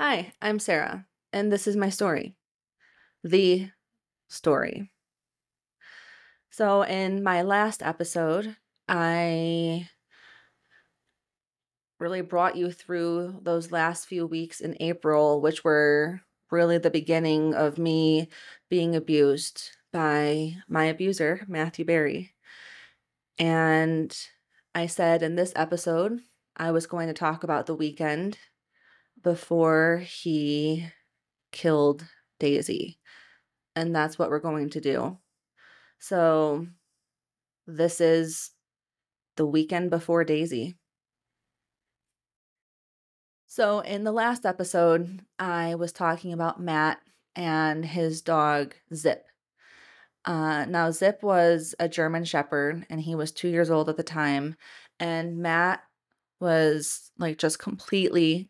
Hi, I'm Sarah, and this is my story. The story. So in my last episode, I really brought you through those last few weeks in April, which were really the beginning of me being abused by my abuser, Matthew Berry. And I said in this episode, I was going to talk about the weekend before he killed Daisy. And that's what we're going to do. So this is the weekend before Daisy. So in the last episode, I was talking about Matt and his dog, Zip. Now, Zip was a German Shepherd, and he was 2 years old at the time. And Matt was like just completely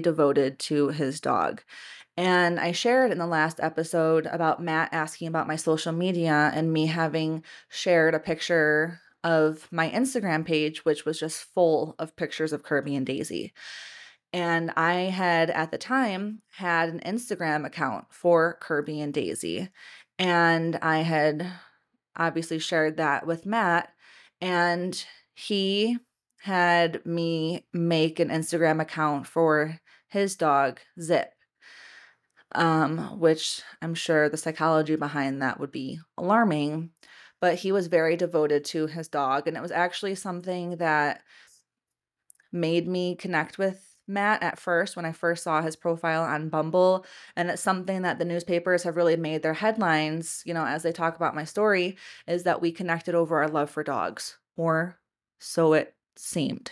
devoted to his dog. And I shared in the last episode about Matt asking about my social media and me having shared a picture of my Instagram page, which was just full of pictures of Kirby and Daisy. And I had, at the time, had an Instagram account for Kirby and Daisy. And I had obviously shared that with Matt, and he had me make an Instagram account for his dog, Zip, which I'm sure the psychology behind that would be alarming, but he was very devoted to his dog. And it was actually something that made me connect with Matt at first when I first saw his profile on Bumble. And it's something that the newspapers have really made their headlines, you know, as they talk about my story, is that we connected over our love for dogs, or so it seemed.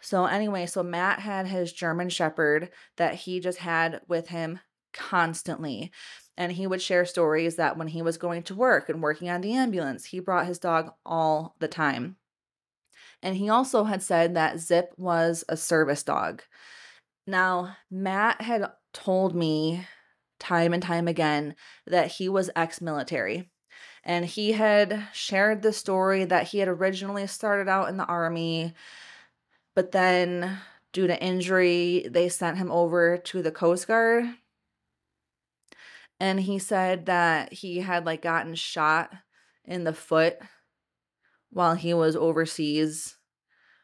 So anyway, so Matt had his German Shepherd that he just had with him constantly. And he would share stories that when he was going to work and working on the ambulance, he brought his dog all the time. And he also had said that Zip was a service dog. Now, Matt had told me time and time again that he was ex-military. And he had shared the story that he had originally started out in the Army, but then due to injury, they sent him over to the Coast Guard. And he said that he had like gotten shot in the foot while he was overseas.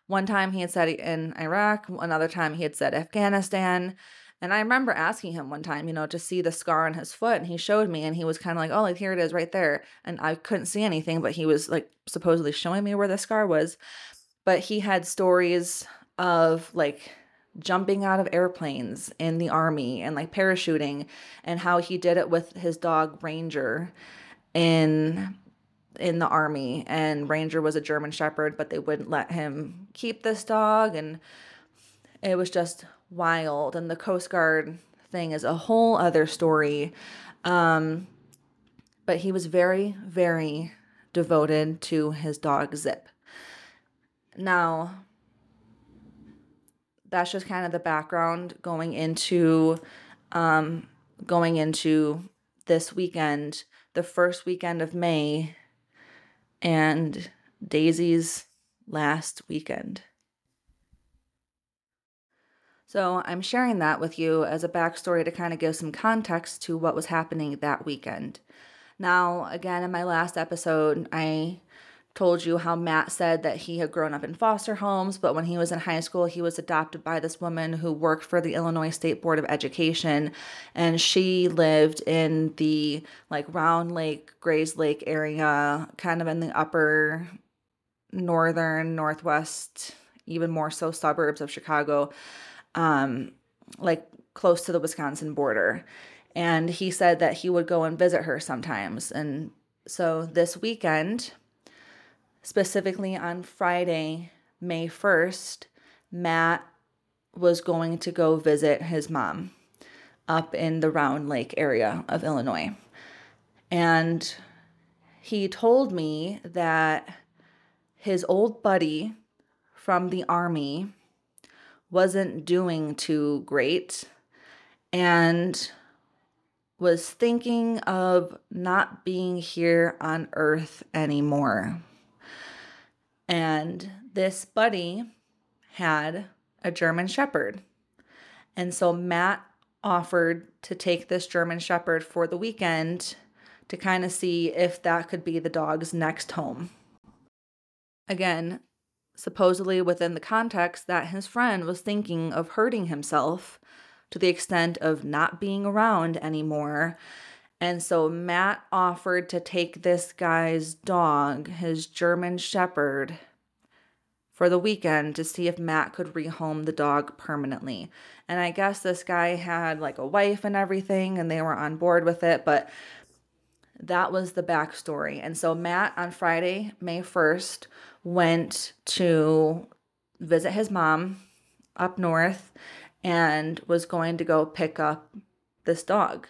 One time he had said in Iraq, another time he had said Afghanistan. And I remember asking him one time, you know, to see the scar on his foot, and he showed me, and he was kind of like, oh, like here it is right there. And I couldn't see anything, but he was like supposedly showing me where the scar was. But he had stories of like jumping out of airplanes in the Army and like parachuting, and how he did it with his dog Ranger in the Army. And Ranger was a German Shepherd, but they wouldn't let him keep this dog, and it was just wild. And the Coast Guard thing is a whole other story. But he was very, very devoted to his dog Zip. Now, that's just kind of the background going into this weekend, the first weekend of May, and Daisy's last weekend. So I'm sharing that with you as a backstory to kind of give some context to what was happening that weekend. Now, again, in my last episode, I told you how Matt said that he had grown up in foster homes, but when he was in high school, he was adopted by this woman who worked for the Illinois State Board of Education, and she lived in the like Round Lake, Grays Lake area, kind of in the upper northern, northwest, even more so suburbs of Chicago. Like close to the Wisconsin border. And he said that he would go and visit her sometimes. And so this weekend, specifically on Friday, May 1st, Matt was going to go visit his mom up in the Round Lake area of Illinois. And he told me that his old buddy from the Army wasn't doing too great and was thinking of not being here on Earth anymore. And this buddy had a German Shepherd. And so Matt offered to take this German Shepherd for the weekend to kind of see if that could be the dog's next home. Again, supposedly within the context that his friend was thinking of hurting himself to the extent of not being around anymore. And so Matt offered to take this guy's dog, his German Shepherd, for the weekend to see if Matt could rehome the dog permanently. And I guess this guy had like a wife and everything, and they were on board with it, but that was the backstory. And so Matt on Friday, May 1st, went to visit his mom up north and was going to go pick up this dog.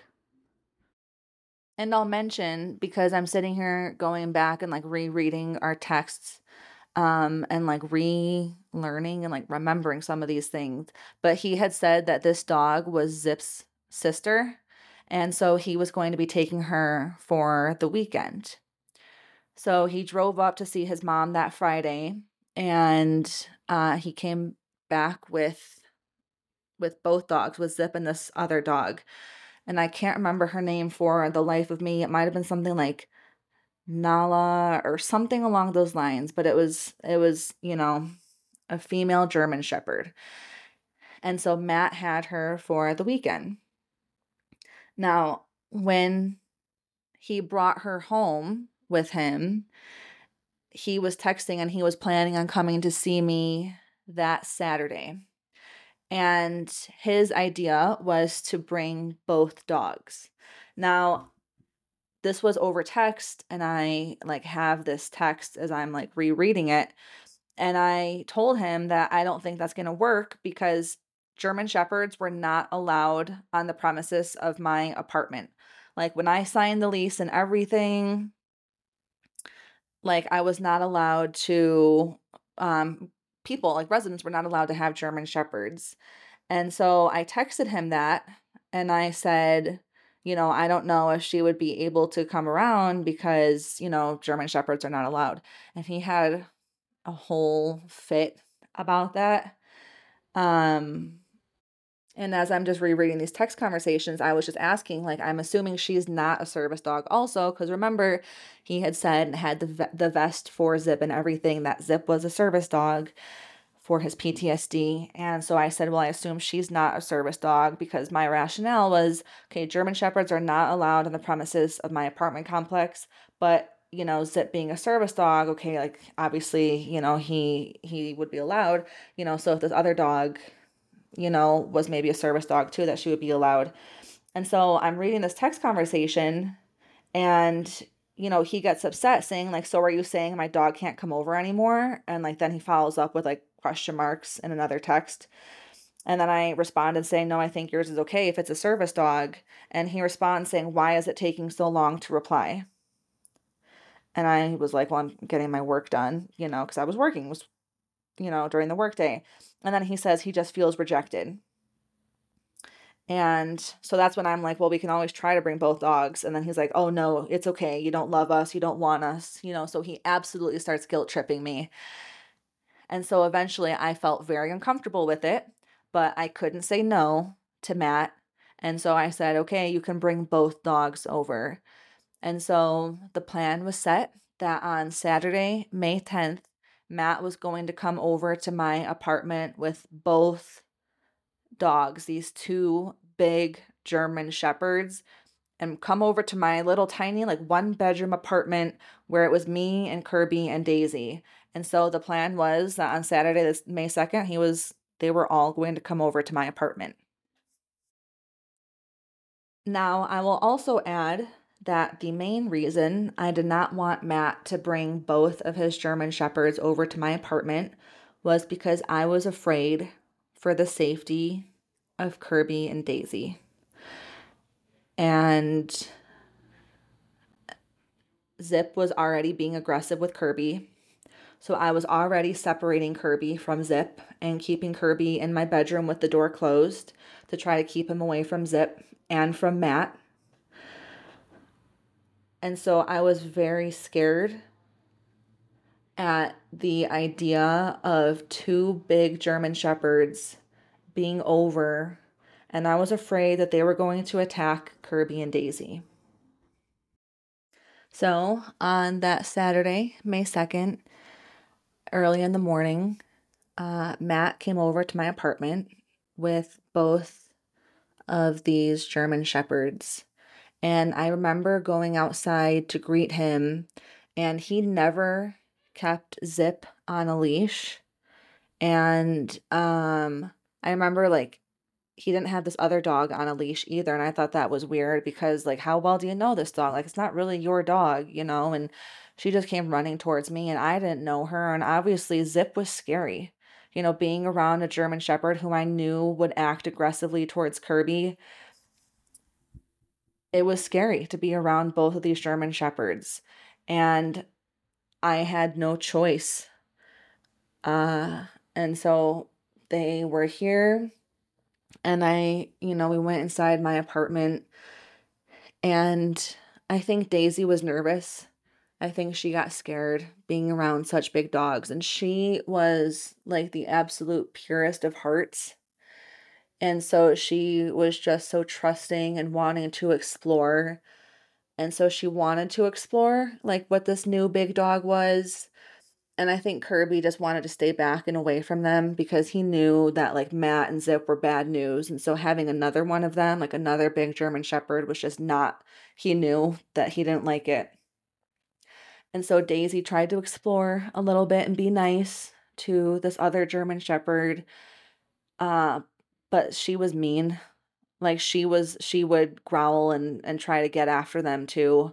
And I'll mention, because I'm sitting here going back and like rereading our texts and like relearning and like remembering some of these things, but he had said that this dog was Zip's sister, and so he was going to be taking her for the weekend. So he drove up to see his mom that Friday, and he came back with both dogs, with Zip and this other dog. And I can't remember her name for the life of me. It might have been something like Nala or something along those lines, but it was, you know, a female German Shepherd. And so Matt had her for the weekend. Now, when he brought her home with him, he was texting and he was planning on coming to see me that Saturday. And his idea was to bring both dogs. Now, this was over text, and I like have this text as I'm like rereading it. And I told him that I don't think that's going to work because German Shepherds were not allowed on the premises of my apartment. Like when I signed the lease and everything, like I was not allowed to, people, like residents, were not allowed to have German Shepherds. And so I texted him that, and I said, you know, I don't know if she would be able to come around because, you know, German Shepherds are not allowed. And he had a whole fit about that. And as I'm just rereading these text conversations, I was just asking, like, I'm assuming she's not a service dog also, because remember, he had said and had the vest for Zip and everything, that Zip was a service dog for his PTSD. And so I said, well, I assume she's not a service dog, because my rationale was, okay, German Shepherds are not allowed on the premises of my apartment complex, but, you know, Zip being a service dog, okay, like, obviously, you know, he would be allowed, you know, so if this other dog, you know, was maybe a service dog too, that she would be allowed. And so I'm reading this text conversation, and, you know, he gets upset saying like, so are you saying my dog can't come over anymore? And like, then he follows up with like question marks in another text. And then I responded saying, no, I think yours is okay if it's a service dog. And he responds saying, why is it taking so long to reply? And I was like, well, I'm getting my work done, you know, because I was working, you know, during the workday. And then he says he just feels rejected. And so that's when I'm like, well, we can always try to bring both dogs. And then he's like, oh no, it's okay. You don't love us. You don't want us, you know? So he absolutely starts guilt tripping me. And so eventually I felt very uncomfortable with it, but I couldn't say no to Matt. And so I said, okay, you can bring both dogs over. And so the plan was set that on Saturday, May 10th, Matt was going to come over to my apartment with both dogs, these two big German Shepherds, and come over to my little tiny, like, one-bedroom apartment where it was me and Kirby and Daisy. And so the plan was that on Saturday, this May 2nd, they were all going to come over to my apartment. Now, I will also add that the main reason I did not want Matt to bring both of his German Shepherds over to my apartment was because I was afraid for the safety of Kirby and Daisy. And Zip was already being aggressive with Kirby, so I was already separating Kirby from Zip and keeping Kirby in my bedroom with the door closed to try to keep him away from Zip and from Matt. And so I was very scared at the idea of two big German Shepherds being over and I was afraid that they were going to attack Kirby and Daisy. So on that Saturday, May 2nd, early in the morning, Matt came over to my apartment with both of these German Shepherds. And I remember going outside to greet him, and he never kept Zip on a leash. And I remember, like, he didn't have this other dog on a leash either, and I thought that was weird because, like, how well do you know this dog? Like, it's not really your dog, you know? And she just came running towards me, and I didn't know her, and obviously Zip was scary. You know, being around a German Shepherd who I knew would act aggressively towards Kirby, it was scary to be around both of these German Shepherds, and I had no choice. And so they were here, and I, you know, we went inside my apartment, and I think Daisy was nervous. I think she got scared being around such big dogs, and she was like the absolute purest of hearts. And so she was just so trusting and wanting to explore. And so she wanted to explore, like, what this new big dog was. And I think Kirby just wanted to stay back and away from them because he knew that, like, Matt and Zip were bad news. And so having another one of them, like another big German Shepherd, was just not, he knew that he didn't like it. And so Daisy tried to explore a little bit and be nice to this other German Shepherd. But she was mean. Like, she would growl and try to get after them too.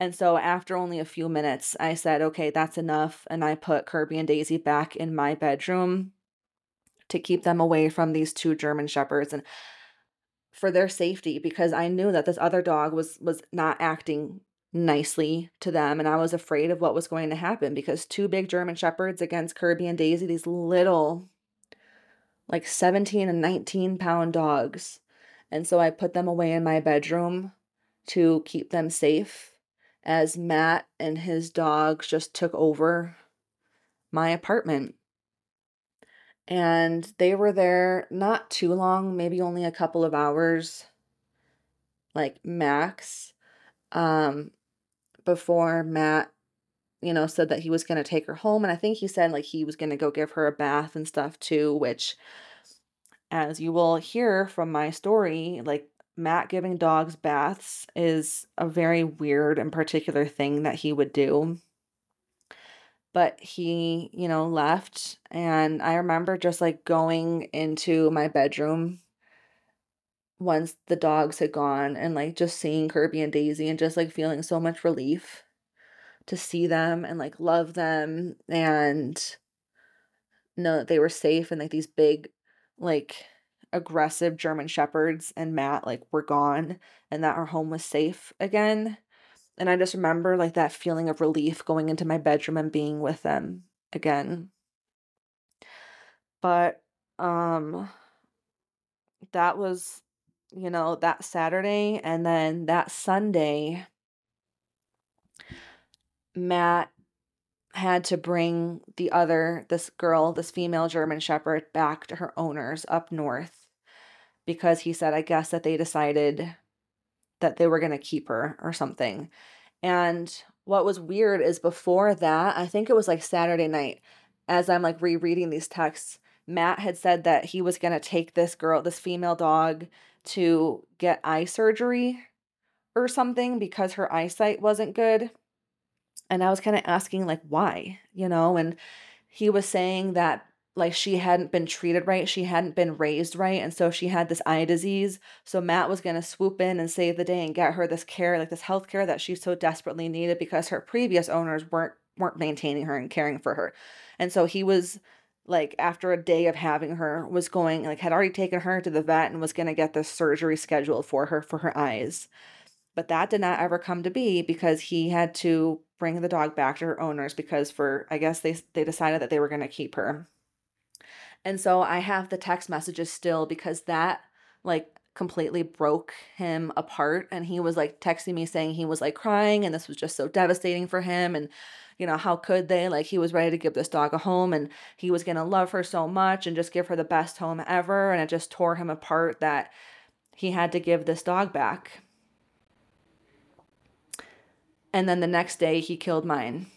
And so after only a few minutes, I said, okay, that's enough. And I put Kirby and Daisy back in my bedroom to keep them away from these two German Shepherds and for their safety, because I knew that this other dog was not acting nicely to them. And I was afraid of what was going to happen because two big German Shepherds against Kirby and Daisy, these little, like, 17 and 19 pound dogs. And so I put them away in my bedroom to keep them safe as Matt and his dogs just took over my apartment. And they were there not too long, maybe only a couple of hours, like, max, before Matt, you know, said that he was going to take her home. And I think he said, like, he was going to go give her a bath and stuff too, which, as you will hear from my story, like, Matt giving dogs baths is a very weird and particular thing that he would do. But he, you know, left. And I remember just, like, going into my bedroom once the dogs had gone and, like, just seeing Kirby and Daisy and just, like, feeling so much relief to see them and, like, love them and know that they were safe, and, like, these big, like, aggressive German Shepherds and Matt, like, were gone, and that our home was safe again. And I just remember, like, that feeling of relief going into my bedroom and being with them again. But that was, you know, that Saturday. And then that Sunday, Matt had to bring this female German Shepherd, back to her owners up north because he said, I guess that they decided that they were going to keep her or something. And what was weird is before that, I think it was like Saturday night, as I'm like rereading these texts, Matt had said that he was going to take this female dog to get eye surgery or something because her eyesight wasn't good. And I was kind of asking, like, why, you know? And he was saying that, like, she hadn't been treated right. She hadn't been raised right. And so she had this eye disease. So Matt was going to swoop in and save the day and get her this care, like this health care that she so desperately needed because her previous owners weren't maintaining her and caring for her. And so he was, like, after a day of having her, was going, like, had already taken her to the vet and was going to get this surgery scheduled for her eyes. But that did not ever come to be because he had to bring the dog back to her owners because I guess they decided that they were going to keep her. And so I have the text messages still because that, like, completely broke him apart. And he was, like, texting me saying he was, like, crying and this was just so devastating for him. And, how could they? Like, he was ready to give this dog a home and he was going to love her so much and just give her the best home ever. And it just tore him apart that he had to give this dog back. And then the next day he killed mine.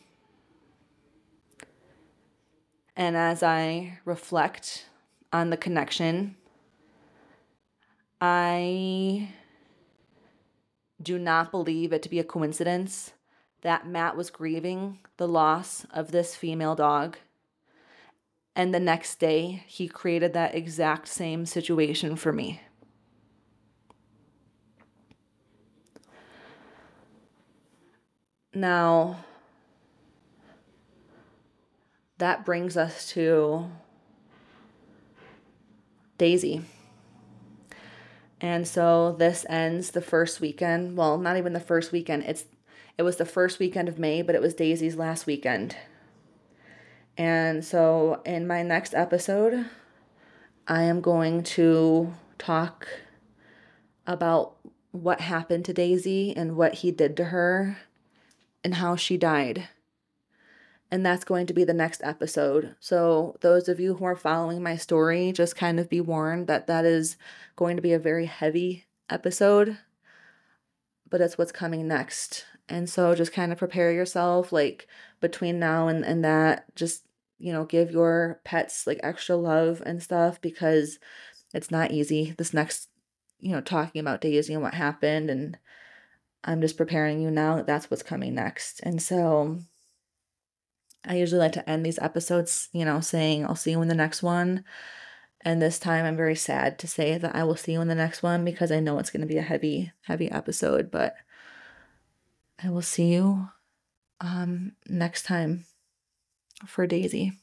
And as I reflect on the connection, I do not believe it to be a coincidence that Matt was grieving the loss of this female dog. And the next day, he created that exact same situation for me. Now, that brings us to Daisy. And so this ends the first weekend. Well, not even the first weekend. It was the first weekend of May, but it was Daisy's last weekend. And so in my next episode, I am going to talk about what happened to Daisy and what he did to her and how she died. And that's going to be the next episode. So those of you who are following my story, just kind of be warned that that is going to be a very heavy episode. But that's what's coming next. And so just kind of prepare yourself, like, between now and that, just, give your pets, like, extra love and stuff, because it's not easy. This next, talking about Daisy and what happened. And I'm just preparing you now. That's what's coming next. And so I usually like to end these episodes, saying I'll see you in the next one. And this time I'm very sad to say that I will see you in the next one, because I know it's going to be a heavy, heavy episode. But I will see you next time for Daisy.